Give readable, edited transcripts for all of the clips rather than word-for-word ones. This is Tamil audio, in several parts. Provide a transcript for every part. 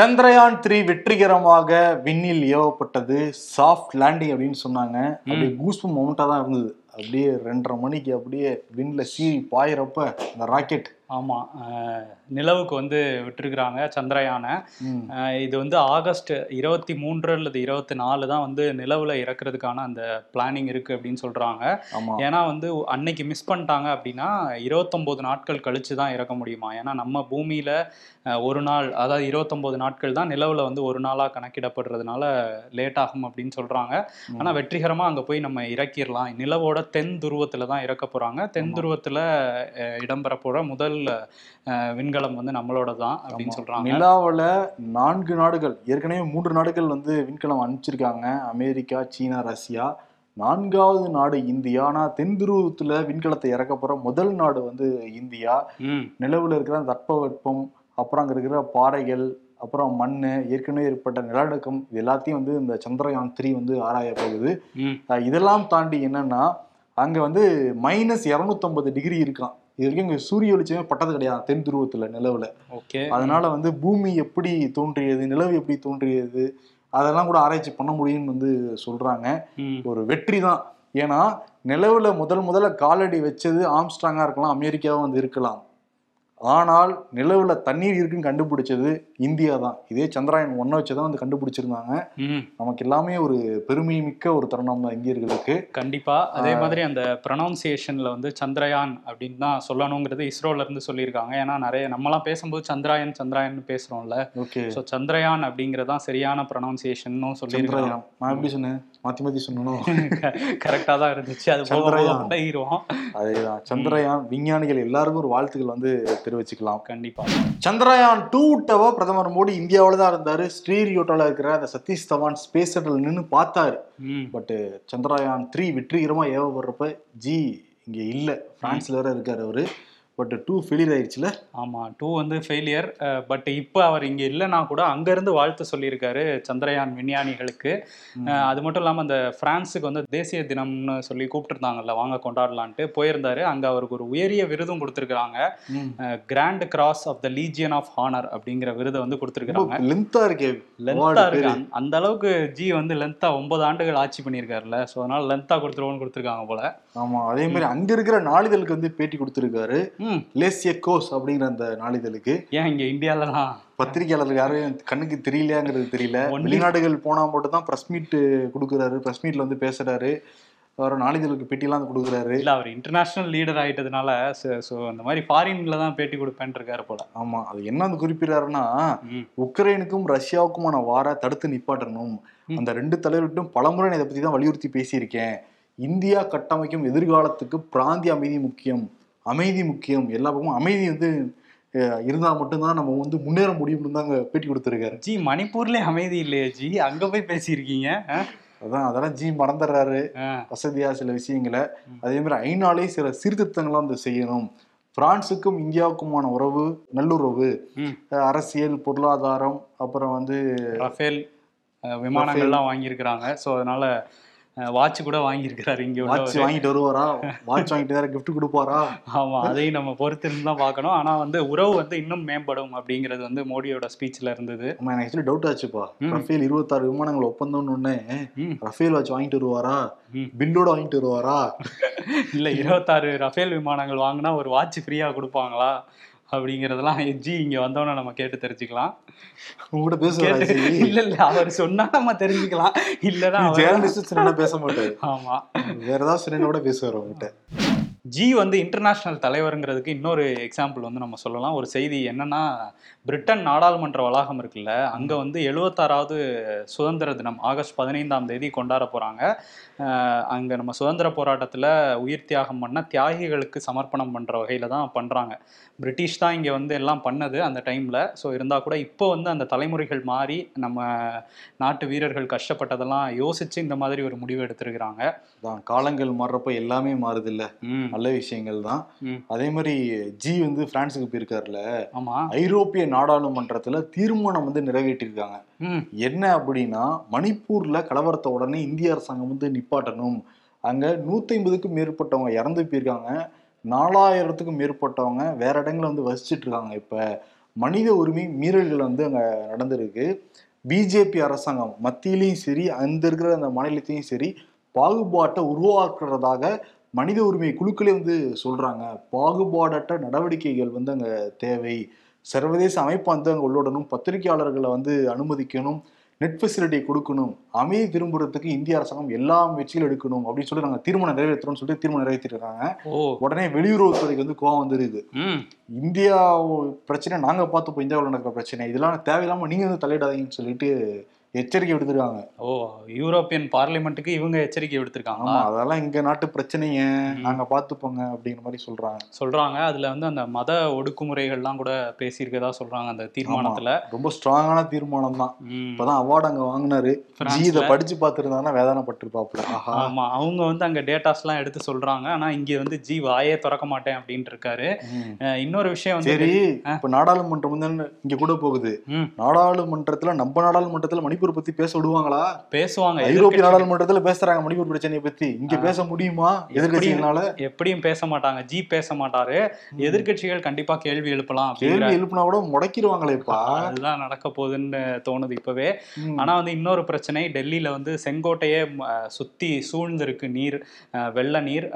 சந்திரயான் 3 வெற்றிகரமாக விண்ணில் ஏவப்பட்டது. சாஃப்ட் லேண்டிங் அப்படின்னு சொன்னாங்க. அப்படியே கூஸ்பம் மொமெண்டா தான் இருந்தது. அப்படியே 2:30 மணிக்கு அப்படியே விண்ல சீறி பாயிறப்ப அந்த ராக்கெட் ஆமாம் நிலவுக்கு விட்டுருக்குறாங்க சந்திரயானை. இது 23 அல்லது 24 தான் நிலவில் இறக்குறதுக்கான அந்த பிளானிங் இருக்குது அப்படின்னு சொல்கிறாங்க. ஏன்னா அன்னைக்கு மிஸ் பண்ணிட்டாங்க அப்படின்னா 29 நாட்கள் கழித்து தான் இறக்க முடியுமா. ஏன்னா நம்ம பூமியில் ஒரு நாள், அதாவது 29 நாட்கள் தான் நிலவில் ஒரு நாளாக கணக்கிடப்படுறதுனால லேட் ஆகும் அப்படின்னு சொல்கிறாங்க. ஆனால் வெற்றிகரமாக அங்கே போய் நம்ம இறக்கிடலாம். நிலவோட தென் துருவத்தில் தான் இறக்க போகிறாங்க. தென் துருவத்தில் இடம்பெற போகிற முதல் விண்கலம் நம்மளோட தான் அப்படின்னு சொல்றாங்க. நிலாவில 4 நாடுகள், ஏற்கனவே 3 நாடுகள் விண்கலம் அனுப்பிச்சிருக்காங்க. America, China, Russia. 4வது நாடு இந்தியா. ஆனா தென் துருவத்துல விண்கலத்தை இறக்க போற முதல் நாடு இந்தியா. நிலவுல இருக்கிற தட்பவெப்பம், அப்புறம் அங்க இருக்கிற பாறைகள், அப்புறம் மண், ஏற்கனவே ஏற்பட்ட நிலநடுக்கம், இது எல்லாத்தையும் இந்த சந்திரயான் 3 ஆராய போகுது. இதெல்லாம் தாண்டி என்னன்னா அங்க -250 டிகிரி இருக்கான். இது வரைக்கும் இங்கே சூரிய வெளிச்சமே பட்டது கிடையாது தென் துருவத்துல நிலவுல. ஓகே, அதனால பூமி எப்படி தோன்றியது, நிலவு எப்படி தோன்றியது, அதெல்லாம் கூட ஆராய்ச்சி பண்ண முடியும்னு சொல்றாங்க. ஒரு வெற்றி தான். ஏன்னா நிலவுல முதல்ல காலடி வச்சது ஆம்ஸ்ட்ராங்கா இருக்கலாம், அமெரிக்காவும் இருக்கலாம். ஆனால் நிலவுல தண்ணீர் இருக்குன்னு கண்டுபிடிச்சது இந்தியா தான். இதே சந்திரயான் 1 வச்சுதான் கண்டுபிடிச்சிருந்தாங்க. நமக்கு எல்லாமே ஒரு பெருமை மிக்க ஒரு தருணம் தான் இந்தியர்களுக்கு. கண்டிப்பா. அதே மாதிரி அந்த ப்ரொனவுன்சியேஷன்ல சந்திரயான் அப்படின்னு தான் சொல்லணுங்கிறது இஸ்ரோல இருந்து சொல்லியிருக்காங்க. ஏன்னா நிறைய நம்மளாம் பேசும்போது சந்திரயான் பேசுறோம்ல. ஓகே, ஸோ சந்திரயான் அப்படிங்கறதான் சரியான ப்ரொனவுன்சியேஷன் சொல்லியிருக்காங்க. நான் எப்படி சொன்னேன், மாத்தி மாத்தி சொன்னோம். கரெக்டா தான் இருந்துச்சு. அது போகிறோம். அதேதான் சந்திரயான். விஞ்ஞானிகள் எல்லாருக்கும் ஒரு வாழ்த்துக்கள் தெரிவிச்சுக்கலாம். கண்டிப்பா. சந்திரயான் 2 டவ பிரதமர் மோடி இந்தியாவில தான் இருந்தாரு. ஸ்ரீஹரிகோட்டால இருக்கிற அந்த சத்தீஷ் தவான் ஸ்பேஸ் சென்டர்ல நின்று பார்த்தாரு. பட் சந்திரயான் 3 வெற்றிகரமா ஏவப்படுறப்ப ஜி இங்க இல்ல, பிரான்ஸ்ல வேற இருக்காரு அவரு. பட் 2 ஃபெயிலியர் ஆயிடுச்சுல. ஆமாம், 2 ஃபெயிலியர். பட் இப்போ அவர் இங்கே இல்லைனா கூட அங்கேருந்து வாழ்த்து சொல்லியிருக்காரு சந்திரயான் விஞ்ஞானிகளுக்கு. அது மட்டும் இல்லாமல் அந்த ஃப்ரான்ஸுக்கு தேசிய தினம்னு சொல்லி கூப்பிட்டுருந்தாங்கல்ல, வாங்க கொண்டாடலான்ட்டு போயிருந்தாரு. அங்கே அவருக்கு ஒரு உயரிய விருதும் கொடுத்துருக்குறாங்க. Grand Cross of the Legion of Honour அப்படிங்கிற விருதை கொடுத்துருக்குறாங்க. லென்த்தாக இருக்கு, அந்த அளவுக்கு ஜி லென்த்தாக 9 ஆண்டுகள் ஆட்சி பண்ணியிருக்காருல்ல. ஸோ அதனால லென்த்தாக கொடுத்துருவோன்னு கொடுத்துருக்காங்க போல. ஆமாம், அதே மாதிரி அங்கே இருக்கிற நாளிதழுக்கு பேட்டி கொடுத்துருக்காரு. அப்படிங்கிற அந்த நாளிதழுக்கு ஏன் இங்க இந்தியாலலாம் பத்திரிகையாளர்கள் யாரும் கண்ணுக்கு தெரியலையாங்கிறது தெரியல. வெளிநாடுகள் போனா மட்டும் தான் பிரஸ் மீட் கொடுக்குறாரு. பிரஸ் மீட்ல பேசுறாரு. அவர் நாளிதழுக்கு பேட்டிலாம் கொடுக்குறாரு. இல்லை, அவர் இன்டர்நேஷனல் லீடர் ஆகிட்டதுனால ஸோ அந்த மாதிரி ஃபாரின்ல தான் பேட்டி கொடுப்பேன் இருக்காரு போல. ஆமாம், அது என்ன குறிப்பிடறாருன்னா உக்ரைனுக்கும் ரஷ்யாவுக்குமான வார தடுத்து நிப்பாட்டணும். அந்த 2 தலைவர்கிட்டும் பலமுறை நான் இதை பற்றி தான் வலியுறுத்தி பேசியிருக்கேன். இந்தியா கட்டமைக்கும் எதிர்காலத்துக்கு பிராந்திய அமைதி முக்கியம், அமைதி முக்கியம். எல்லா பக்கமும் அமைதி இருந்தால் மட்டும்தான் நம்ம முன்னேற முடியும்னு தாங்க பேட்டி கொடுத்துருக்காரு. ஜி மணிப்பூர்லேயே அமைதி இல்லையா ஜி, அங்கே போய் பேசியிருக்கீங்க. அதான் அதெல்லாம் ஜி மறந்துடுறாரு வசதியாக சில விஷயங்களை. அதே மாதிரி ஐநாளே சில சீர்திருத்தங்கள்லாம் செய்யணும். பிரான்ஸுக்கும் இந்தியாவுக்குமான உறவு நல்லுறவு, அரசியல், பொருளாதாரம், அப்புறம் ரஃபேல் விமானங்கள்லாம் வாங்கியிருக்கிறாங்க. ஸோ அதனால வாட்ச் கூட வாங்கியிருக்கிறாரு. இங்கே வாட்ச் வாங்கிட்டு வருவாரா, வாட்ச் வாங்கிட்டு வேற கிஃப்ட் கொடுப்பாரா? ஆமாம், அதையும் நம்ம பொறுத்திருந்து தான் பார்க்கணும். ஆனால் உறவு இன்னும் மேம்படும் அப்படிங்கிறது மோடியோட ஸ்பீச்சில் இருந்தது. ஆமாம், எனக்கு ஆக்சுவலி டவுட் ஆச்சுப்பா. ரஃபேல் 26 விமானங்கள் ஒப்பந்தம்னு ஒன்று, ரஃபேல் வாட்ச் வாங்கிட்டு வருவாரா, பில்லோட வாங்கிட்டு வருவாரா? இல்லை, 26 ரஃபேல் விமானங்கள் வாங்கினா ஒரு வாட்ச் ஃப்ரீயாக கொடுப்பாங்களா அப்படிங்கிறதெல்லாம் ஜி இங்கே வந்தோன்னு நம்ம கேட்டு தெரிஞ்சுக்கலாம். உங்கள்கிட்ட பேசுவாங்க. இல்லை இல்லை, அவர் சொன்னால் நம்ம தெரிஞ்சுக்கலாம். இல்லைன்னா ஜேர்னலிஸ்ட் பேச மாட்டார். ஆமாம், வேற ஏதாவது சினிமாவோட பேசுவார் அவங்ககிட்ட. ஜி இன்டர்நேஷ்னல் தலைவருங்கிறதுக்கு இன்னொரு எக்ஸாம்பிள் நம்ம சொல்லலாம். ஒரு செய்தி என்னன்னா, பிரிட்டன் நாடாளுமன்ற வளாகம் இருக்குல்ல, அங்கே 76வது சுதந்திர தினம் ஆகஸ்ட் 15 கொண்டாட போகிறாங்க. அங்கே நம்ம சுதந்திர போராட்டத்தில் உயிர் தியாகம் பண்ண தியாகிகளுக்கு சமர்ப்பணம் பண்ணுற வகையில் தான் பண்ணுறாங்க. பிரிட்டிஷ் தான் இங்கே எல்லாம் பண்ணது அந்த டைமில். ஸோ இருந்தால் கூட இப்போ அந்த தலைமுறைகள் மாறி நம்ம நாட்டு வீரர்கள் கஷ்டப்பட்டதெல்லாம் யோசித்து இந்த மாதிரி ஒரு முடிவு எடுத்துருக்குறாங்க. அதான் காலங்கள் மாறுறப்ப எல்லாமே மாறுது இல்லை, நல்ல விஷயங்கள் தான். அதே மாதிரி ஜி பிரான்ஸுக்கு போயிருக்காருல. ஆமா, ஐரோப்பிய நாடாளுமன்றத்துல தீர்மானம் நிறைவேற்றிருக்காங்க. என்ன அப்படின்னா, மணிப்பூர்ல கலவரத்தை உடனே இந்திய அரசாங்கம் நிப்பாட்டணும். அங்க 150க்கும் மேற்பட்டவங்க இறந்து போயிருக்காங்க. 4000க்கும் மேற்பட்டவங்க வேற இடங்களை வசிச்சுட்டு இருக்காங்க. இப்ப மனித உரிமை மீறல்கள் வந்து அங்கே நடந்திருக்கு. பிஜேபி அரசாங்கம் மத்தியிலையும் சரி அந்த இருக்கிற அந்த மாநிலத்தையும் சரி பாகுபாட்டை உருவாக்குறதாக மனித உரிமை குழுக்களே வந்து சொல்கிறாங்க. பாகுபாடற்ற நடவடிக்கைகள் வந்து அங்கே தேவை, சர்வதேச அமைப்பை வந்து அங்கே உள்ளடணும், பத்திரிகையாளர்களை வந்து அனுமதிக்கணும், நெட் ஃபெசிலிட்டி கொடுக்கணும், அமைதி திரும்புறதுக்கு இந்திய அரசாங்கம் எல்லா முயற்சியிலும் எடுக்கணும் அப்படின்னு சொல்லி நாங்கள் தீர்மானம் நிறைவேற்றோம்னு சொல்லிட்டு தீர்மானம் நிறைவேற்றிருக்காங்க. உடனே வெளியுறவுத்துறைக்கு வந்து கோவம் வந்துருக்கு, இந்தியா பிரச்சனை நாங்கள் பார்த்துப்போம், இந்தியாவில் நடக்கிற பிரச்சனை இதெல்லாம் தேவையில்லாமல் நீங்கள் வந்து தலையிடாதீங்கன்னு சொல்லிட்டு எச்சரிக்கை விடுத்திருக்காங்க. ஓ, யூரோப்பியன் பார்லிமெண்ட்டுக்கு இவங்க எச்சரிக்கை விடுத்திருக்காங்க. ஆமா, அதெல்லாம் எங்க நாட்டு பிரச்சனையே நாங்க பாத்துப்போங்க அப்படிங்கிற மாதிரி சொல்றாங்க. அதுல வந்து அந்த மத ஒடுக்குமுறைகள்லாம் கூட பேசியிருக்கதா சொல்றாங்க அந்த தீர்மானத்துல. ரொம்ப ஸ்ட்ராங்கான தீர்மானம் தான். இப்பதான் அவார்டு அங்க வாங்கினாரு, இதை படிச்சு பாத்துருந்தாங்கன்னா வேதனைப்பட்டிருப்பாப்புல. ஆமா, அவங்க வந்து அங்க டேட்டாஸ் எல்லாம் எடுத்து சொல்றாங்க. ஆனா இங்க வந்து ஜி வாயே திறக்க மாட்டேன் அப்படின்ட்டு இருக்காரு. இன்னொரு விஷயம், சரி இப்ப நாடாளுமன்றம் வந்து இங்க கூட போகுது. நாடாளுமன்றத்துல, நம்ம நாடாளுமன்றத்துல மணிப்பூர் பத்தி பேச விடுவாங்களா? பேசுவாங்க. ஐரோப்பிய நாடாளுமன்றத்துல பேசுறாங்க மணிப்பூர் பிரச்சனையை பத்தி. இங்க பேச முடியுமா? எதிர்கட்சிகளால எப்படியும் பேச மாட்டாங்க. ஜி பேச மாட்டாரு. எதிர்கட்சிகள் கண்டிப்பா கேள்வி எழுப்பலாம். கேள்வி எழுப்பினா கூட முடக்கிடுவாங்களேப்பா. அதுதான் நடக்க போகுதுன்னு தோணுது இப்பவே. ஆனா வந்து இன்னொரு பிரச்சனை, டெல்லியில வந்து செங்கோட்டையே சுத்தி சூழ்ந்திருக்கு நீர், வெள்ள நீர்.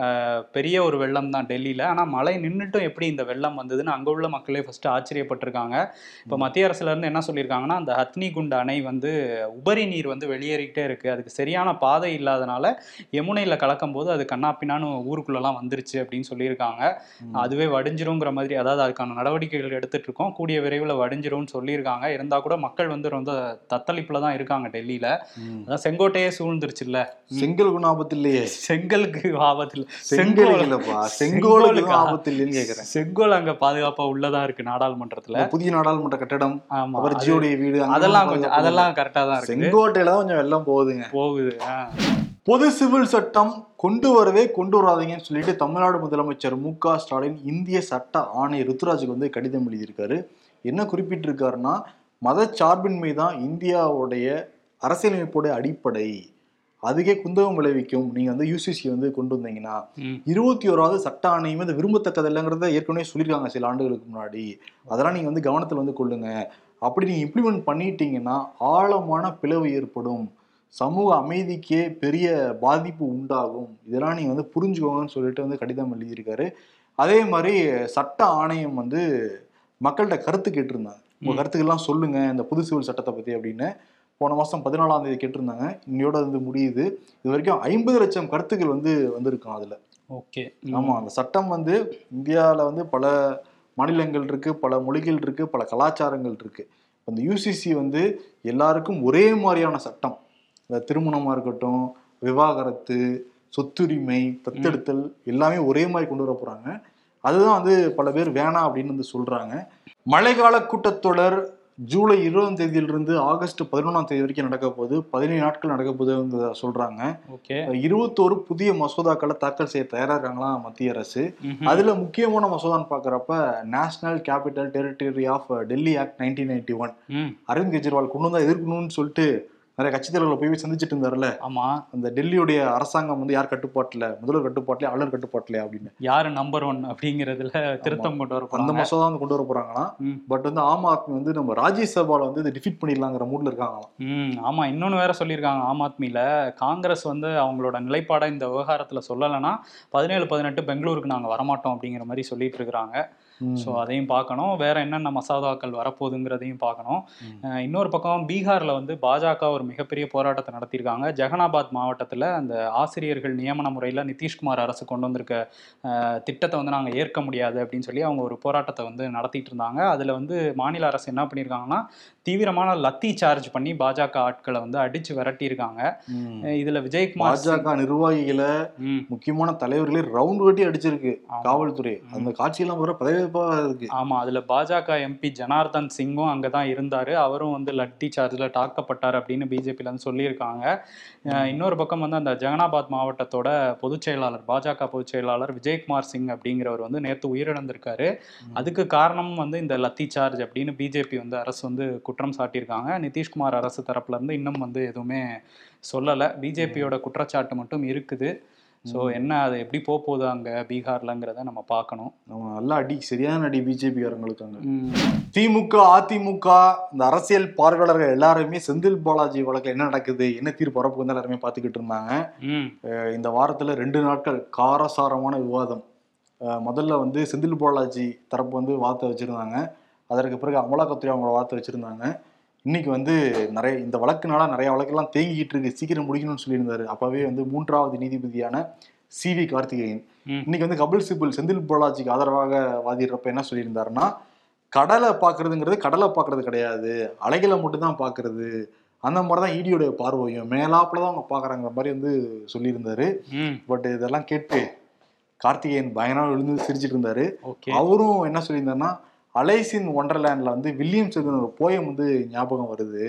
பெரிய ஒரு வெள்ளம் தான் டெல்லியில. ஆனா மழை நின்றுட்டும் எப்படி இந்த வெள்ளம் வந்ததுன்னு அங்க உள்ள மக்களே ஃபர்ஸ்ட் ஆச்சரியப்பட்டிருக்காங்க. இப்ப மத்திய அரசுல இருந்து என்ன சொல்லியிருக்காங்கன்னா, அந்த ஹத்னி குண்ட் அணை வந்து உபரி நீர் வந்து வெளியேறிக்கிட்டே இருக்கு, அதுக்கு சரியான பாதை இல்லாதனால யமுனையில கலக்கும் போது அது கண்ணாப்பினான்னு ஊருக்குள்ளலாம் வந்துருச்சு அப்படின்னு சொல்லியிருக்காங்க. அதுவே வடிஞ்சிருங்கிற மாதிரி, அதாவது அதுக்கான நடவடிக்கைகள் எடுத்துட்டு இருக்கோம், கூடிய விரைவில் வடிஞ்சிரும்னு சொல்லியிருக்காங்க. இருந்தா கூட மக்கள் வந்து ரொம்ப தத்தளிப்புல தான் இருக்காங்க டெல்லியில. அதான் செங்கோட்டையே சூழ்ந்துருச்சு இல்ல, செங்கலுக்கு ஆபத்து இல்லையே, செங்கலுக்கு ஆபத்து இல்லை, செங்கோலுக்கு ஆபத்து இல்லைன்னு கேட்கிறேன். செங்கோல் அங்க பாதுகாப்பா உள்ளதா இருக்கு நாடாளுமன்றத்துல. புதிய நாடாளுமன்ற கட்டடம், வீடு, அதெல்லாம் கொஞ்சம் அதெல்லாம் செங்கோட்டையில கொஞ்சம் வெள்ளம் போகுதுங்க போகுது. பொது சிவில் சட்டம் கொண்டு வரவே கொண்டு வராதீங்கன்னு சொல்லிட்டு தமிழ்நாடு முதலமைச்சர் மு க ஸ்டாலின் இந்திய சட்ட ஆணையர் ருத்துராஜுக்கு வந்து கடிதம் எழுதியிருக்காரு. என்ன குறிப்பிட்டிருக்காருன்னா, மத சார்பின்மை தான் இந்தியாவுடைய அரசியலமைப்புடைய அடிப்படை, அதுக்கே குந்தகம் விளைவிக்கும் நீங்க வந்து யூசிசி வந்து கொண்டு வந்தீங்கன்னா. 21வது சட்ட ஆணையம் வந்து விரும்பத்தக்கதில்லைங்கிறத ஏற்கனவே சொல்லியிருக்காங்க சில ஆண்டுகளுக்கு முன்னாடி. அதெல்லாம் நீங்க வந்து கவனத்தில் வந்து கொள்ளுங்க. அப்படி நீங்கள் இம்ப்ளிமெண்ட் பண்ணிட்டீங்கன்னா ஆழமான பிளவு ஏற்படும், சமூக அமைதிக்கே பெரிய பாதிப்பு உண்டாகும், இதெல்லாம் நீங்கள் வந்து புரிஞ்சுக்கோங்கன்னு சொல்லிட்டு வந்து கடிதம் எழுதியிருக்காரு. அதே மாதிரி சட்ட ஆணையம் வந்து மக்கள்கிட்ட கருத்து கேட்டிருந்தாங்க, உங்கள் கருத்துக்கெல்லாம் சொல்லுங்கள் இந்த புது சிவில் சட்டத்தை பற்றி அப்படின்னு. போன மாதம் 14ஆம் தேதி கேட்டிருந்தாங்க, இன்னையோட வந்து முடியுது. இது வரைக்கும் 50 லட்சம் கருத்துக்கள் வந்து வந்திருக்கும் அதில். ஓகே, ஆமாம், அந்த சட்டம் வந்து இந்தியாவில் வந்து பல மாநிலங்கள் இருக்குது, பல மொழிகள் இருக்குது, பல கலாச்சாரங்கள் இருக்குது. அந்த யூசிசி வந்து எல்லாருக்கும் ஒரே மாதிரியான சட்டம், இந்த திருமணமாக இருக்கட்டும், விவாகரத்து, சொத்துரிமை, தத்தெடுத்தல் எல்லாமே ஒரே மாதிரி கொண்டு வர போகிறாங்க. அதுதான் வந்து பல பேர் வேணாம் அப்படின்னு வந்து சொல்கிறாங்க. மழைக்கால கூட்டத்தொடர் ஜூலை 20ம் தேதியிலிருந்து ஆகஸ்ட் 11ஆம் தேதி வரைக்கும் நடக்க போகுது. 17 நாட்கள் நடக்க போகுதுன்னு சொல்றாங்க. 21 புதிய மசோதாக்களை தாக்கல் செய்ய தயாரா இருக்காங்களாம் மத்திய அரசு. அதுல முக்கியமான மசோதான்னு பாக்குறப்ப National Capital Territory of Delhi Act 1991 Arvind Kejriwal கொண்டு வந்தா எதிர்க்கணும்னு சொல்லிட்டு நிறைய கட்சித் தலைவர்களை போய் சந்திச்சுட்டு இருந்தாருல. ஆமா, அந்த டெல்லியுடைய அரசாங்கம் வந்து யார் கட்டுப்பாட்டுல, முதல்வர் கட்டுப்பாட்டுல, ஆளுநர் கட்டுப்பாட்டுல அப்படின்னு, யாரு நம்பர் 1 அப்படிங்கறதுல திருத்தம் கொண்டு வர அந்த மசோதா வந்து கொண்டு வர போறாங்களா. பட் வந்து ஆம் ஆத்மி வந்து நம்ம ராஜ்யசபால வந்து இதை டிஃபீட் பண்ணிடலாங்கிற மூட்ல இருக்காங்களாம். ஆமா, இன்னொன்னு வேற சொல்லியிருக்காங்க ஆம் ஆத்மியில, காங்கிரஸ் வந்து அவங்களோட நிலைப்பாடை இந்த விவகாரத்துல சொல்லலைன்னா 17, 18 பெங்களூருக்கு நாங்க வரமாட்டோம் அப்படிங்கிற மாதிரி சொல்லிட்டு இருக்கிறாங்க. ஸோ அதையும் பார்க்கணும், வேற என்னென்ன மசோதாக்கள் வரப்போகுதுங்கிறதையும் பார்க்கணும். இன்னொரு பக்கம் பீகார்ல வந்து பாஜக ஒரு மிகப்பெரிய போராட்டத்தை நடத்தியிருக்காங்க. ஜெகனாபாத் மாவட்டத்தில் அந்த ஆசிரியர்கள் நியமன முறையில் நிதீஷ்குமார் அரசு கொண்டு வந்திருக்க திட்டத்தை வந்து நாங்கள் ஏற்க முடியாது அப்படின்னு சொல்லி அவங்க ஒரு போராட்டத்தை வந்து நடத்திட்டு இருந்தாங்க. அதில் வந்து மாநில அரசு என்ன பண்ணியிருக்காங்கன்னா, தீவிரமான லத்தி சார்ஜ் பண்ணி பாஜக ஆட்களை வந்து அடிச்சு விரட்டியிருக்காங்க. இதில் விஜயகுமார், பாஜக நிர்வாகிகளை, முக்கியமான தலைவர்களே ரவுண்ட் கட்டி அடிச்சிருக்கு காவல்துறை. அந்த காட்சியெல்லாம் கூட பதவிப்பாக இருக்கு. ஆமாம், அதில் பாஜக எம்பி ஜனார்தன் சிங்கும் அங்கே தான் இருந்தார். அவரும் வந்து லத்தி சார்ஜில் தாக்கப்பட்டார் அப்படின்னு பிஜேபியில வந்து சொல்லியிருக்காங்க. இன்னொரு பக்கம் வந்து அந்த ஜெகனாபாத் மாவட்டத்தோட பொதுச் செயலாளர், பாஜக பொதுச் செயலாளர் விஜயகுமார் சிங் அப்படிங்கிறவர் வந்து நேற்று உயிரிழந்திருக்காரு. அதுக்கு காரணம் வந்து இந்த லத்தி சார்ஜ் அப்படின்னு பிஜேபி வந்து அரசு வந்து குற்றம் சாட்டியிருக்காங்க. நிதிஷ்குமார் அரசு தரப்புல இருந்து இன்னும் வந்து எதுவுமே சொல்லலை. பிஜேபியோட குற்றச்சாட்டு மட்டும் இருக்குது. ஸோ என்ன அது எப்படி போகுது அங்கே பீகார்லங்கிறத நம்ம பார்க்கணும். நல்லா அடி, சரியான அடி பிஜேபிக்காரங்களுக்கு அங்கே. திமுக அதிமுக இந்த அரசியல் பார்வையாளர்கள் எல்லாருமே செந்தில் பாலாஜி வழக்கில் என்ன நடக்குது, என்ன தீர்ப்பு வரப்புக்கு தான் எல்லாருமே பார்த்துக்கிட்டு இருந்தாங்க. இந்த வாரத்தில் 2 நாட்கள் காரசாரமான விவாதம். முதல்ல வந்து செந்தில் பாலாஜி தரப்பு வந்து வார்த்தை வச்சுருந்தாங்க, அதற்கு பிறகு அமலாக்கத்துறை அவங்கள வார்த்தை வச்சுருந்தாங்க. இன்னைக்கு வந்து நிறைய இந்த வழக்குனால நிறைய வழக்கெல்லாம் தேங்கிட்டு இருக்கு, சீக்கிரம் முடிக்கணும்னு சொல்லியிருந்தாரு. அப்பவே வந்து 3வது நீதிபதியான சி வி கார்த்திகேயன் இன்னைக்கு வந்து கபில் சிபில் செந்தில் பாலாஜிக்கு ஆதரவாக வாதிடுறப்ப என்ன சொல்லியிருந்தாருன்னா, கடலை பார்க்கறதுங்கிறது கடலை பார்க்கறது கிடையாது, அலைகளை மட்டும்தான் பார்க்கறது. அந்த மாதிரிதான் ஈடியோடைய பார்வையும் மேலாப்புலதான் அவங்க பார்க்குறாங்கிற மாதிரி வந்து சொல்லியிருந்தாரு. பட் இதெல்லாம் கேட்டு கார்த்திகேயன் பயங்கரமாக விழுந்து சிரிச்சிட்டு இருந்தாரு. அவரும் என்ன சொல்லியிருந்தாருன்னா, அலைஸ் இன் ஒண்டர்லேண்ட்ல வந்து வில்லியம்ஸ் ஒரு போயம் வந்து ஞாபகம் வருது.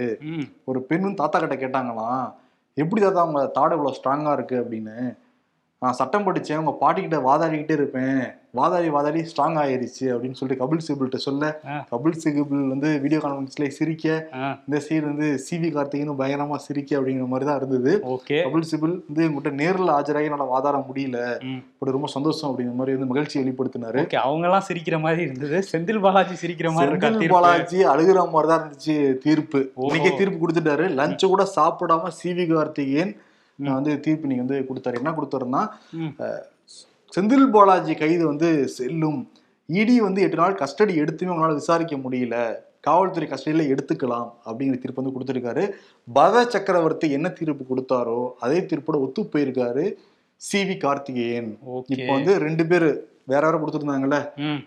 ஒரு பெண்ணும் தாத்தா கிட்ட கேட்டாங்களாம், எப்படி தாத்தா அவங்க தாடை இவ்வளோ ஸ்ட்ராங்கா இருக்கு அப்படின்னு. நான் சட்டம் படிச்சேன், உங்க பாட்டிக்கிட்ட வாதாடிக்கிட்டே இருப்பேன், வாதாடி ஸ்ட்ராங் ஆயிடுச்சு அப்படின்னு சொல்லிட்டு கபில் சிபில்கிட்ட சொல்ல, கபில் சிபில் வந்து வீடியோ கான்ஃபரன்ஸ்ல சிரிக்க, இந்த சீர் வந்து சி வி கார்த்திகேயன் பயங்கரமா சிரிக்க அப்படிங்கிற மாதிரி தான் இருந்தது. கபில் சிபில் வந்து உங்கள்கிட்ட நேரில் ஆஜராகி என்னால் வாதாட முடியல, அப்படி ரொம்ப சந்தோஷம் அப்படிங்கிற மாதிரி வந்து மகிழ்ச்சி வெளிப்படுத்தினாரு. அவங்க எல்லாம் சிரிக்கிற மாதிரி இருந்தது, செந்தில் பாலாஜி சிரிக்கிற மாதிரி, செந்தில் பாலாஜி அழுகிற மாதிரி தான் இருந்துச்சு. தீர்ப்பு இன்னைக்கே தீர்ப்பு கொடுத்துட்டாரு. லஞ்ச கூட சாப்பிடாம சி வி கார்த்திகேயன் வந்து தீர்ப்பு நீங்க வந்து கொடுத்தாரு. என்ன கொடுத்தாருன்னா, செந்தில் பாலாஜி கைது வந்து செல்லும், இடி வந்து 8 நாள் கஸ்டடி எடுத்துமே அவங்களால விசாரிக்க முடியல, காவல்துறை கஸ்டடியில் எடுத்துக்கலாம் அப்படிங்கிற தீர்ப்பு வந்து கொடுத்துருக்காரு. பவ சக்கரவர்த்தி என்ன தீர்ப்பு கொடுத்தாரோ அதே தீர்ப்போட ஒத்து போயிருக்காரு சி வி கார்த்திகேயன். இப்போ வந்து 2 பேர் வேற கொடுத்துருந்தாங்கல்ல,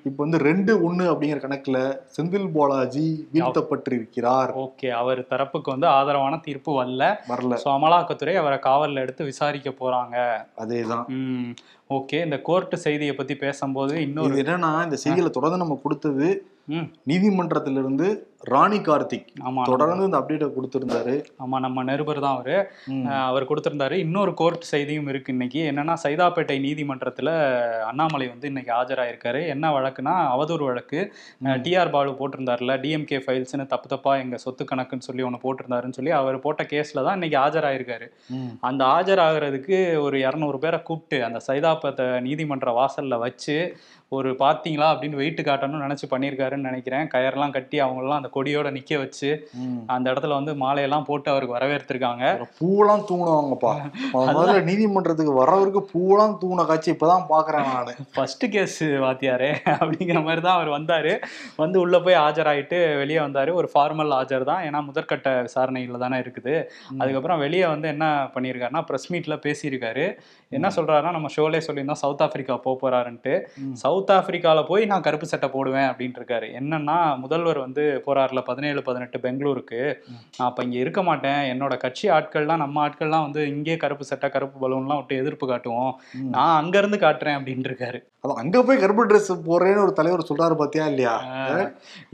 இப்ப வந்து 2-1 அப்படிங்கிற கணக்குல செந்தில் பாலாஜி வீழ்த்தப்பட்டிருக்கிறார். ஓகே, அவர் தரப்புக்கு வந்து ஆதரவான தீர்ப்பு வரல. சோ அமலாக்கத்துறை அவரை காவல்ல எடுத்து விசாரிக்க போறாங்க. அதேதான். ஓகே, இந்த கோர்ட் செய்தியை பத்தி பேசும்போது இன்னொரு என்னன்னா, இந்த செய்தியில தொடர்ந்து நம்ம கொடுத்தது நீதிமன்றத்திலிருந்து ராணி கார்த்திக் தொடர்ந்து இந்த அப்டேட்டை கொடுத்திருந்தாரு. ஆமா, நம்ம நிருபர் தான் அவர் கொடுத்திருந்தாரு. இன்னொரு கோர்ட் செய்தியும் இருக்கு இன்னைக்கு. என்னன்னா, சைதாப்பேட்டை நீதிமன்றத்துல அண்ணாமலை வந்து இன்னைக்கு ஆஜராயிருக்காரு. என்ன வழக்குன்னா, அவதூறு வழக்கு. டிஆர் பாலு போட்டிருந்தாருல, டிஎம்கே ஃபைல்ஸ்ன்னு தப்பு தப்பா எங்க சொத்து கணக்குன்னு சொல்லி ஒன்று போட்டிருந்தாருன்னு சொல்லி அவர் போட்ட கேஸ்ல தான் இன்னைக்கு ஆஜராயிருக்காரு. அந்த ஆஜராகிறதுக்கு ஒரு 200 பேரை கூப்பிட்டு அந்த சைதாப்பேட்டை நீதிமன்ற வாசல்ல வச்சு ஒரு பார்த்தீங்களா அப்படின்னு வெயிட்டு காட்டணும்னு நினைச்சு பண்ணியிருக்காருன்னு நினைக்கிறேன். கயரெல்லாம் கட்டி அவங்களெல்லாம் அந்த கொடியோட நிக்க வச்சு அந்த இடத்துல வந்து மாலையெல்லாம் போட்டு அவருக்கு வரவேற்றிருக்காங்க. பூவெல்லாம் தூணுவாங்கப்பா, முதல்ல நீதிமன்றத்துக்கு வரவருக்கு பூவெல்லாம் தூண காட்சி இப்பதான் பாக்குறேன் நான். ஃபர்ஸ்ட் கேஸ் வாத்தியாரே அப்படிங்கிற மாதிரி தான் அவர் வந்தாரு. வந்து உள்ள போய் ஆஜராயிட்டு வெளியே வந்தாரு. ஒரு ஃபார்மல் ஆஜர் தான், ஏன்னா முதற்கட்ட விசாரணைகள் தானே இருக்குது. அதுக்கப்புறம் வெளியே வந்து என்ன பண்ணியிருக்காருன்னா, ப்ரெஸ் மீட்ல பேசியிருக்காரு. என்ன சொல்றாருன்னா, நம்ம ஷோலே சொல்லியிருந்தோம் சவுத் ஆப்பிரிக்கா போறாருன்ட்டு. சவுத் ஆப்பிரிக்கால போய் நான் கருப்பு சட்டை போடுவேன் அப்படின்ட்டு இருக்காரு. என்னன்னா, முதல்வர் வந்து போறாருல 17, 18 பெங்களூருக்கு, நான் அப்ப இங்க இருக்க மாட்டேன், என்னோட கட்சி ஆட்கள்லாம் நம்ம ஆட்கள்லாம் வந்து இங்கே கருப்பு சட்டை கருப்பு பலூன்லாம் விட்டு எதிர்ப்பு காட்டுவோம், நான் அங்க இருந்து காட்டுறேன் அப்படின்ட்டு இருக்காரு. அது அங்க போய் கருப்பு ட்ரெஸ் போடுறேன்னு ஒரு தலைவர் சொல்றாரு, பாத்தியா இல்லையா?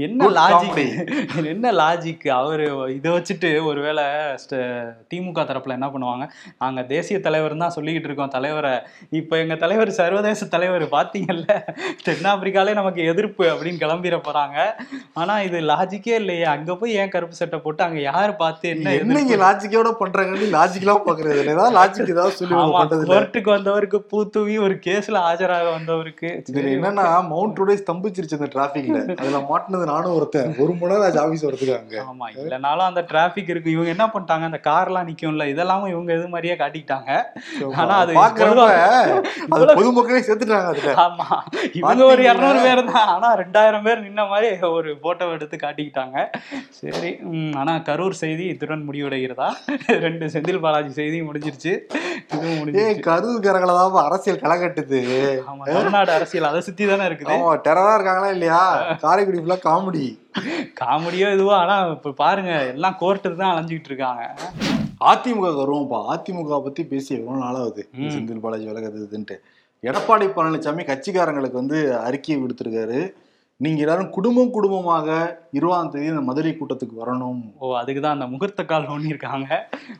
என்ன லாஜிக், என்ன லாஜிக். அவரு இதை வச்சுட்டு ஒருவேளை திமுக தரப்புல என்ன பண்ணுவாங்க, நாங்க தேசிய தலைவர் தான் சொல்லிக்கிட்டு இருக்கோம் தலைவரை, இப்ப எங்க தலைவர் சர்வதேச தலைவர் பாத்தீங்கல்ல, தென்னாப்பிரிக்காலே நமக்கு எதிர்ப்பு அப்படின்னு கிளம்பிட போறாங்க. ஆனா இது லாஜிக்கே இல்லையே. அங்க போய் ஏன் கருப்பு சட்டை போட்டு அங்க யாரு பார்த்து என்ன லாஜிக்கோட பண்றாங்கன்னு லாஜிக்கலாம் பாக்குறது. கோர்ட்டுக்கு வந்தவருக்கு பூத்தூவி, ஒரு கேஸ்ல ஆஜராக வந்தவருக்கு இதுல என்னன்னா, மவுண்ட் ரோடே ஸ்தம்பிச்சிருச்சு அந்த டிராபிக்ல. அதுல மாட்டினது நானும் ஒருத்தன், ஒரு மணி நேரம் ஆபீஸ் வரதுக்காங்க. ஆமா, இல்லனாலும் அந்த டிராபிக் இருக்கு. இவங்க என்ன பண்ணிட்டாங்க, அந்த கார் எல்லாம் நிக்கும்ல, இதெல்லாம் இவங்க எது மாதிரியே காட்டிக்கிட்டாங்க. ஆனா அது பொதுமக்களே சேர்த்துட்டாங்க அதுல. ஆமா, இவங்க ஒரு 200 பேர் தான், ஆனா 2000 பேர் நின்ன மாதிரி ஒரு போட்டோ எடுத்து காட்டிக்கிட்டாங்க. சரி, ஆனா கரூர் செய்தி இத்துடன் முடிவடைகிறதா? 2 செந்தில் பாலாஜி செய்தி முடிஞ்சிருச்சு. இதுவும் முடிஞ்சு கரூர் கரகலதாவும் அரசியல் கலகட்டுது. ஆமா, தமிழ்நாடு அரசியல் அதை சுத்தி தானே இருக்குது. ஆமா, டெரரா இருக்காங்களா இல்லையா? காரைக்குடி ஃபுல்லா காமெடி, காமெடியோ இதுவோ. ஆனா இப்ப பாருங்க, எல்லாம் கோர்ட்டு தான் அலைஞ்சுக்கிட்டு இருக்காங்க. அதிமுக வருவோம்ப்பா. அதிமுக பத்தி பேசி எவ்வளவு நாளாவது செந்தில் பாலாஜி விலகுதுன்ட்டு. எடப்பாடி பழனிசாமி கட்சிக்காரங்களுக்கு வந்து அறிக்கையை விடுத்திருக்காரு. நீங்க எல்லாரும் குடும்பமாக 20ஆம் தேதி இந்த மதுரை கூட்டத்துக்கு வரணும். ஓ, அதுக்குதான் அந்த முகூர்த்த கால் பண்ணியிருக்காங்க.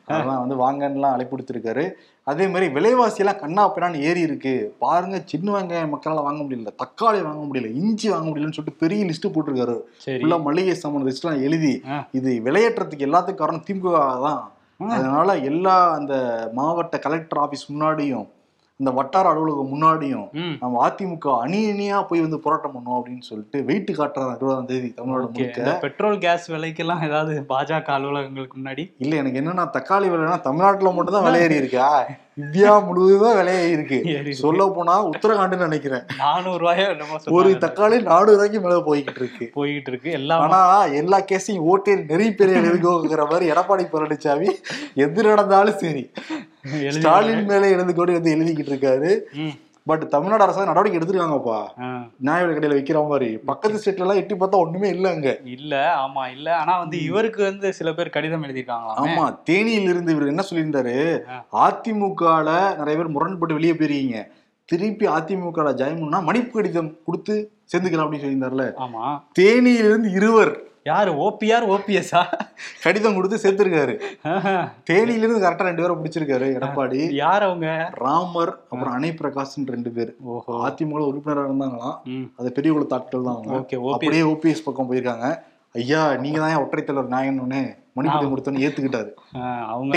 அதெல்லாம் வந்து வாங்கன்னுலாம் அழைப்புடுத்திருக்காரு. அதே மாதிரி விலைவாசி எல்லாம் கண்ணா பின்னான்னு ஏறி இருக்கு பாருங்க. சின்ன வெங்காயம் மக்களால் வாங்க முடியல, தக்காளி வாங்க முடியல, இஞ்சி வாங்க முடியலன்னு சொல்லிட்டு பெரிய லிஸ்ட் போட்டிருக்காரு. உள்ள மளிகை சாமான லிஸ்ட் எல்லாம் எழுதி, இது விலையேற்றத்துக்கு எல்லாத்துக்கும் காரணம் திமுக தான். அதனால எல்லா அந்த மாவட்ட கலெக்டர் ஆபீஸ் முன்னாடியும் இந்த வட்டார அலுவலகம் முன்னாடியும் நம்ம அதிமுக அணி அணியா போய் வந்து போராட்டம் பண்ணோம் அப்படின்னு சொல்லிட்டு வெயிட் காட்டுறாங்க 20ஆம் தேதி தமிழ்நாடு. பெட்ரோல் கேஸ் விலைக்கெல்லாம் ஏதாவது பாஜக அலுவலகங்களுக்கு முன்னாடி இல்ல, எனக்கு என்னன்னா தக்காளி விலைன்னா தமிழ்நாட்டுல மட்டும் தான் விலையேறி இருக்கா, இந்தியா முழுவதும் விலையே இருக்கு. சொல்ல போனா உத்தரகாண்டுன்னு நினைக்கிறேன் 400 ரூபாயோ ஒரு தக்காளி 400 ரூபாய்க்கு மேல போய்கிட்டு இருக்கு எல்லாம். ஆனா எல்லா கேஸையும் ஓட்டே நிறைய பெரிய எழுதுங்கிற மாதிரி எடப்பாடி பழனிசாமி எது நடந்தாலும் சரி ஸ்டாலின் மேல எழுந்து கூட வந்து எழுதிக்கிட்டு இருக்காரு. பட் தமிழ்நாடு அரசு நடவடிக்கை எடுத்துருக்காங்கப்பா, நியாய கடையில வைக்கிற மாதிரி பக்கத்து ஸ்டேட்ல எல்லாம் எட்டி பார்த்தா ஒண்ணுமே இல்ல அங்க இல்ல. ஆமா இல்ல, ஆனா வந்து இவருக்கு வந்து சில பேர் கடிதம் எழுதிருக்காங்களா? ஆமா, தேனியில இருந்து இவர் என்ன சொல்லியிருந்தாரு, அதிமுகல நிறைய பேர் முரண்பட்டு வெளியே போயிருக்கீங்க, திருப்பி அதிமுக ஜாயின் பண்ணா மன்னிப்பு கடிதம் கொடுத்து சேர்ந்துக்கலாம் அப்படின்னு சொல்லியிருந்தாருல. ஆமா, தேனியிலிருந்து இருவர் யாரு ஓபிஆர் ஓபிஎஸ்ஆ கடிதம் கொடுத்து சேர்த்திருக்காரு. தேனியிலிருந்து கரெக்டா 2 பேரை பிடிச்சிருக்காரு எடப்பாடி. யார் அவங்க? ராமர் அப்புறம் அணை பிரகாஷ் 2 பேர் அதிமுக உறுப்பினராக இருந்தாங்களாம். அது பெரிய குல தாட்கள் தான். அப்படியே ஓபிஎஸ் பக்கம் போயிருக்காங்க. ஐயா நீங்க தான் ஒற்றை தலைவர் நாயன்னு மணிப்பூர் கொடுத்தோன்னு ஏத்துக்கிட்டாரு. அவங்க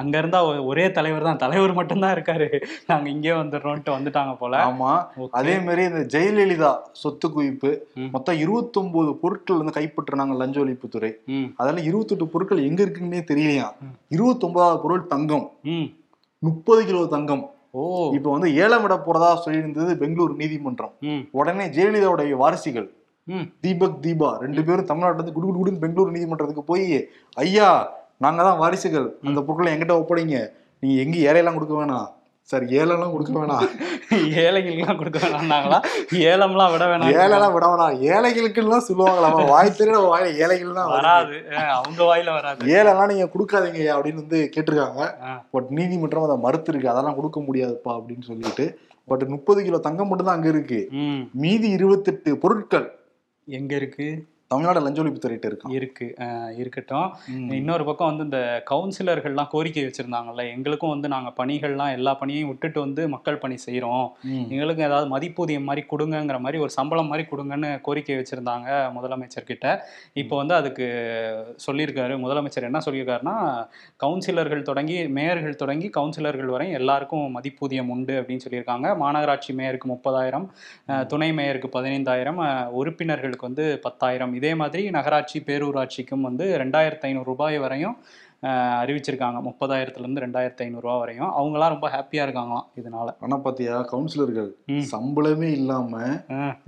அங்க இருந்தா ஒரே தலைவர் தான், தலைவர் மட்டும் தான் இருக்காரு, நாங்க இங்கே வந்துடுறோம்ட்டு வந்துட்டாங்க போல. ஆமா, அதே மாதிரி இந்த ஜெயலலிதா சொத்து குவிப்பு மொத்தம் 29 பொருட்கள் வந்து கைப்பற்றினாங்க லஞ்ச ஒழிப்புத்துறை. அதனால 28 பொருட்கள் எங்க இருக்குன்னே தெரியலையா. 29வது பொருள் தங்கம், 30 கிலோ தங்கம். இப்ப வந்து ஏலம் விட போறதா சொல்லியிருந்தது பெங்களூர் நீதிமன்றம். உடனே ஜெயலலிதாவுடைய வாரிசுகள் தீபக் தீபா 2 பேரும் தமிழ்நாட்டுல இருந்து குடு குடுன்னு பெங்களூர் நீதிமன்றத்துக்கு போய், ஐயா நாங்க தான் வாரிசுகள், அந்த பொருட்களை எங்கிட்ட ஒப்படைங்க, நீங்க எங்க ஏழையெல்லாம் கொடுக்க வேணாம் சார், ஏழெல்லாம் கொடுக்க வேணாம், ஏழைகளுக்கெல்லாம் கொடுக்க வேணாம்னாங்களா, ஏலம்லாம் விட வேணாம், ஏழெல்லாம் விட வேணாம், ஏழைகளுக்குலாம் சொல்லுவாங்களா, வாய் தெரியல வாயில ஏழைகள் தான் வராது, அவங்க வாயில வராது, ஏழெல்லாம் நீங்க கொடுக்காதீங்க அப்படின்னு வந்து கேட்டிருக்காங்க. பட் நீதிமன்றம் அதை மறுத்து இருக்கு, அதெல்லாம் கொடுக்க முடியாதுப்பா அப்படின்னு சொல்லிட்டு. பட் 30 கிலோ தங்கம் மட்டும் தான் அங்க இருக்கு, மீதி 28 பொருட்கள் எங்க இருக்கு? தமிழ்நாடு லஞ்ச ஒழிப்புத்துறையிட்ட இருக்கட்டும். இன்னொரு பக்கம் வந்து இந்த கவுன்சிலர்கள்லாம் கோரிக்கை வச்சிருந்தாங்கல்ல, எங்களுக்கும் வந்து நாங்க பணிகள்லாம் எல்லா பணியையும் விட்டுட்டு வந்து மக்கள் பணி செய்யறோம், எங்களுக்கும் ஏதாவது மதிப்பூதியம் மாதிரி கொடுங்கிற மாதிரி ஒரு சம்பளம் மாதிரி கொடுங்கன்னு கோரிக்கை வச்சிருந்தாங்க முதலமைச்சர் கிட்ட. இப்போ வந்து அதுக்கு சொல்லியிருக்காரு முதலமைச்சர். என்ன சொல்லியிருக்காருன்னா, கவுன்சிலர்கள் தொடங்கி மேயர்கள் தொடங்கி கவுன்சிலர்கள் வரை எல்லாருக்கும் மதிப்பூதியம் உண்டு அப்படின்னு சொல்லியிருக்காங்க. மாநகராட்சி மேயருக்கு 30,000, துணை மேயருக்கு 15,000, உறுப்பினர்களுக்கு வந்து 10,000. இதே மாதிரி நகராட்சி பேரூராட்சிக்கும் வந்து 2,500 ரூபாய் வரையும் அறிவிச்சிருக்காங்க, 30,000 இருந்து 2,500 ரூபாய் வரையும். அவங்களாம் ரொம்ப ஹாப்பியா இருக்காங்களாம் இதனால. ஆனா பாத்தியா கவுன்சிலர்கள் சம்பளமே இல்லாம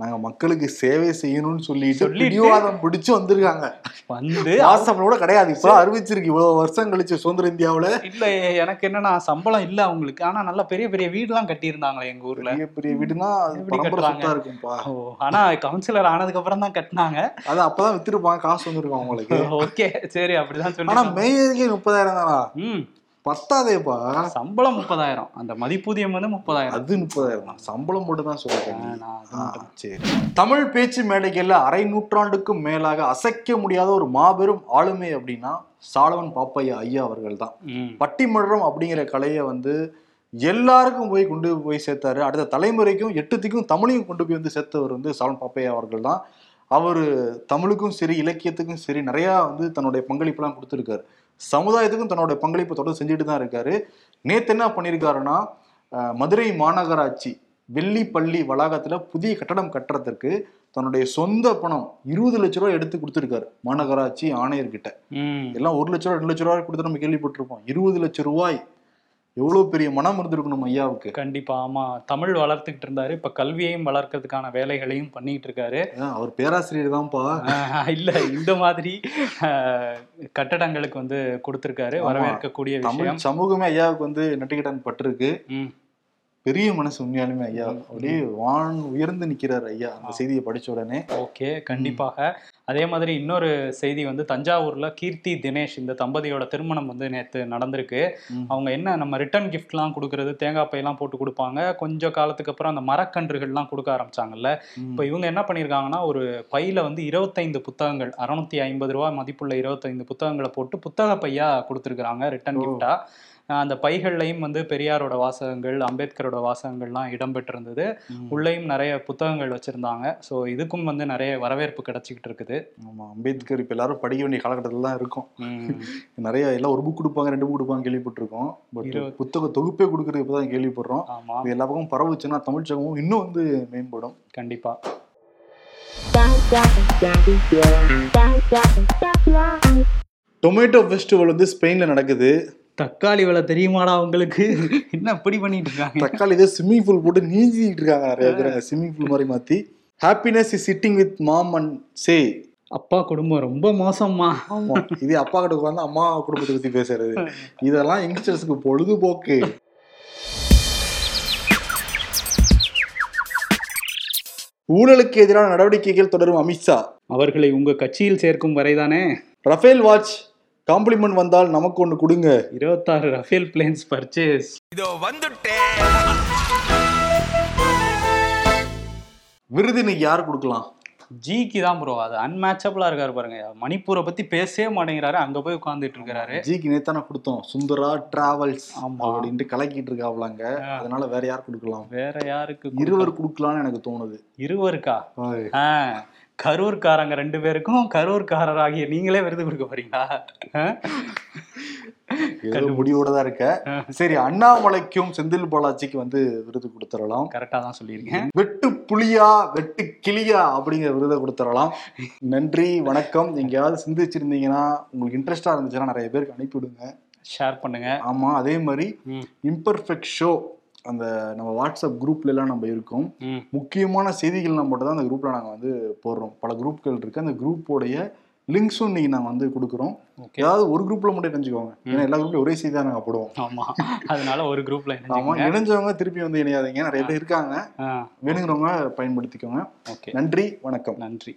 நாங்க மக்களுக்கு சேவை செய்யணும்னு சொல்லிட்டு பிடிச்சு வந்திருக்காங்க. வந்து ஆசம்பளோட கிடையாது, இப்ப அறிவிச்சிருக்கு இவ்வளவு வருஷம் கழிச்சு சுதந்திர இந்தியாவில. இல்ல எனக்கு என்னன்னா சம்பளம் இல்ல அவங்களுக்கு, ஆனா நல்ல பெரிய பெரிய வீடு எல்லாம் கட்டியிருந்தாங்களே எங்க ஊர்ல. பெரிய வீடுனா இருக்கும்பா, ஆனா கவுன்சிலர் ஆனதுக்கு அப்புறம் தான் கட்டினாங்க. அது அப்பதான் வித்துருப்பாங்க, காசு வந்துருப்பாங்க அவங்களுக்கு. ஓகே சரி அப்படிதான் சொல்லுங்க. 30,000 பத்தாதேப்பா சம்பளம், 30,000 அந்த மதிப்பூதியம் வந்து 30,000, அது 30,000 தான் சம்பளம் மட்டும் தான் சொல்றேன். சரி, தமிழ் பேச்சு மேடைகள்ல 2/2 நூற்றாண்டுக்கும் மேலாக அசைக்க முடியாத ஒரு மாபெரும் ஆளுமை அப்படின்னா சாலவன் பாப்பையா ஐயா அவர்கள் தான். பட்டிமன்றம் அப்படிங்கிற கலையை வந்து எல்லாருக்கும் போய் கொண்டு போய் சேர்த்தாரு, அடுத்த தலைமுறைக்கும் எட்டுத்திக்கும் தமிழையும் கொண்டு போய் வந்து சேர்த்தவர் வந்து சாலவன் பாப்பையா அவர்கள் தான். அவர் தமிழுக்கும் சரி இலக்கியத்துக்கும் சரி நிறையா வந்து தன்னுடைய பங்களிப்பெல்லாம் கொடுத்துருக்காரு, சமுதாயத்துக்கும் தன்னுடைய பங்களிப்பை தொடர்ந்து செஞ்சுட்டு தான் இருக்காரு. நேற்று என்ன பண்ணியிருக்காருன்னா, மதுரை மாநகராட்சி வெள்ளிப்பள்ளி வளாகத்தில் புதிய கட்டடம் கட்டுறதுக்கு தன்னுடைய சொந்த பணம் 20 லட்ச ரூபாய் எடுத்து கொடுத்துருக்காரு மாநகராட்சி ஆணையர்கிட்ட. எல்லாம் 1 லட்ச ரூபா 2 லட்ச ரூபாய் கொடுத்து நம்ம கேள்விப்பட்டிருப்போம். 20 லட்ச ரூபாய் எவ்வளோ பெரிய மனம் இருந்திருக்கு நம்ம ஐயாவுக்கு. கண்டிப்பா ஆமா, தமிழ் வளர்த்துக்கிட்டு இருந்தாரு, இப்ப கல்வியையும் வளர்க்கறதுக்கான வேலைகளையும் பண்ணிட்டு இருக்காரு. அவர் பேராசிரியர் தான்ப்பா, இல்ல இந்த மாதிரி கட்டடங்களுக்கு வந்து கொடுத்திருக்காரு, வரவேற்கக்கூடிய விஷயம். சமூகமே ஐயாவுக்கு வந்து நெட்டிக்கடன் பட்டிருக்கு. பெரிய மனசு உண்மையாலுமே ஐயா, அப்படியே வான் உயர்ந்து நிக்கிறார் ஐயா. அந்த செய்தியை படிச்ச உடனே ஓகே கண்டிப்பாக. அதே மாதிரி இன்னொரு செய்தி வந்து, தஞ்சாவூர்ல கீர்த்தி தினேஷ் இந்த தம்பதியோட திருமணம் வந்து நேற்று நடந்திருக்கு. அவங்க என்ன நம்ம ரிட்டர்ன் கிஃப்ட்லாம் கொடுக்கறது, தேங்காய் பையெல்லாம் போட்டு கொடுப்பாங்க. கொஞ்சம் காலத்துக்கு அப்புறம் அந்த மரக்கன்றுகள்லாம் கொடுக்க ஆரம்பிச்சாங்கல்ல. இப்போ இவங்க என்ன பண்ணியிருக்காங்கன்னா, ஒரு பையில வந்து 25 புத்தகங்கள், 650 ரூபாய் மதிப்புள்ள 25 புத்தகங்களை போட்டு புத்தக பையா கொடுத்துருக்குறாங்க ரிட்டர்ன் கிஃப்டா. அந்த பைகள்லையும் வந்து பெரியாரோட வாசகங்கள், அம்பேத்கரோட வாசகங்கள்லாம் இடம்பெற்றிருந்தது. உள்ளேயும் நிறைய புத்தகங்கள் வச்சுருந்தாங்க. ஸோ இதுக்கும் வந்து நிறைய வரவேற்பு கிடைச்சிக்கிட்டு இருக்குது. நம்ம அம்பேத்கர் இப்போ எல்லாரும் படிக்க வேண்டிய காலகட்டத்தில் தான் இருக்கும். நிறைய எல்லாம் ஒரு புக் கொடுப்பாங்க, 2 புக் கொடுப்பாங்க கேள்விப்பட்டிருக்கோம். பட் புத்தக தொகுப்பே கொடுக்குறது இப்போ தான் கேள்விப்படுறோம். இது எல்லா பக்கம் பரவுச்சுன்னா தமிழ் சமூகம் இன்னும் வந்து மேம்படும் கண்டிப்பாக. டொமேட்டோ ஃபெஸ்டிவல் வந்து ஸ்பெயினில் நடக்குது. தக்காளி விலை தெரியுமாடா உங்களுக்கு? என்ன அப்படி பண்ணிட்டு இருக்காங்க? தக்காளி இதை ஸ்விம்மிங் பூல் போட்டு நீஞ்சிக்கிட்டு இருக்காங்க நிறைய பேர். ஸ்விம்மிங் பூல் மாதிரி மாற்றி happiness is sitting with mom and say. அப்பா குடும்பம் ரொம்ப மோசம்மா. ஆமாம், இதே அப்பா கிட்ட வந்து அம்மா குடும்பத்தை பற்றி பேசுறது, இதெல்லாம் யங்ஸ்டர்ஸுக்கு பொழுதுபோக்கு. ஊழலுக்கு எதிரான நடவடிக்கைகள் தொடரும் அமித்ஷா. அவர்களை உங்கள் கட்சியில் சேர்க்கும் வரைதானே. ரஃபேல் வாட்ச் காம்ப்ளிமெண்ட் வந்தால் நமக்கு ஒன்று கொடுங்க. 26 ரஃபேல் பிளேன்ஸ் பர்ச்சேஸ். இதோ வந்துட்டேன். விருது இன்னைக்கு யார் கொடுக்கலாம்? ஜிக்கு தான் ப்ரோ. அது அன்மேச்சபிளாக இருக்காரு பாருங்க. மணிப்பூரை பற்றி பேசவே மாட்டேங்கிறாரு, அங்கே போய் உட்காந்துட்டு இருக்கிறாரு. ஜிக்கு நேத்தானே கொடுத்தோம், சுந்தரா டிராவல்ஸ். ஆமாம், அப்படின்ட்டு கலக்கிட்டு இருக்காப்லாங்க. அதனால வேற யார் கொடுக்கலாம்? வேற யாருக்கு? இருவர் கொடுக்கலான்னு எனக்கு தோணுது. இருவருக்கா? கரூர்காரங்க 2 பேருக்கும் கரூர்காரராகிய நீங்களே விருது கொடுக்க போறீங்களா? முடிவோட தான் இருக்க. சரி, அண்ணாமலைக்கும் செந்தில் பாலாஜிக்கு வந்து விருது கொடுத்துடலாம். கரெக்டா தான் சொல்லியிருக்கேன். வெட்டு புளியா வெட்டு கிளியா அப்படிங்கிற விருதை கொடுத்துடலாம். நன்றி, வணக்கம். எங்கேயாவது சிந்திச்சிருந்தீங்கன்னா, உங்களுக்கு இன்ட்ரெஸ்டா இருந்துச்சுன்னா நிறைய பேருக்கு அனுப்பிவிடுங்க, ஷேர் பண்ணுங்க. ஆமா, அதே மாதிரி இம்பர்ஃபெக்ட் ஷோ அந்த நம்ம வாட்ஸ்அப் குரூப்ல எல்லாம் நம்ம இருக்கோம். முக்கியமான செய்திகள்னா மட்டும் தான் அந்த குரூப்ல நாங்கள் வந்து போடுறோம். பல குரூப்கள் இருக்கு, அந்த குரூப்போடைய லிங்க்ஸும் இன்னைக்கு நாங்கள் வந்து கொடுக்குறோம். ஏதாவது ஒரு குரூப்ல மட்டும் இணைஞ்சுக்கோங்க, ஏன்னா எல்லா குரூப்லயும் ஒரே செய்தி தான் நாங்கள் போடுவோம். ஆமா, அதனால ஒரு குரூப்ல இணைஞ்சவங்க திருப்பி வந்து இணையாதீங்க. நிறைய பேர் இருக்காங்க, வேணுங்கிறவங்க பயன்படுத்திக்கோங்க. நன்றி, வணக்கம். நன்றி.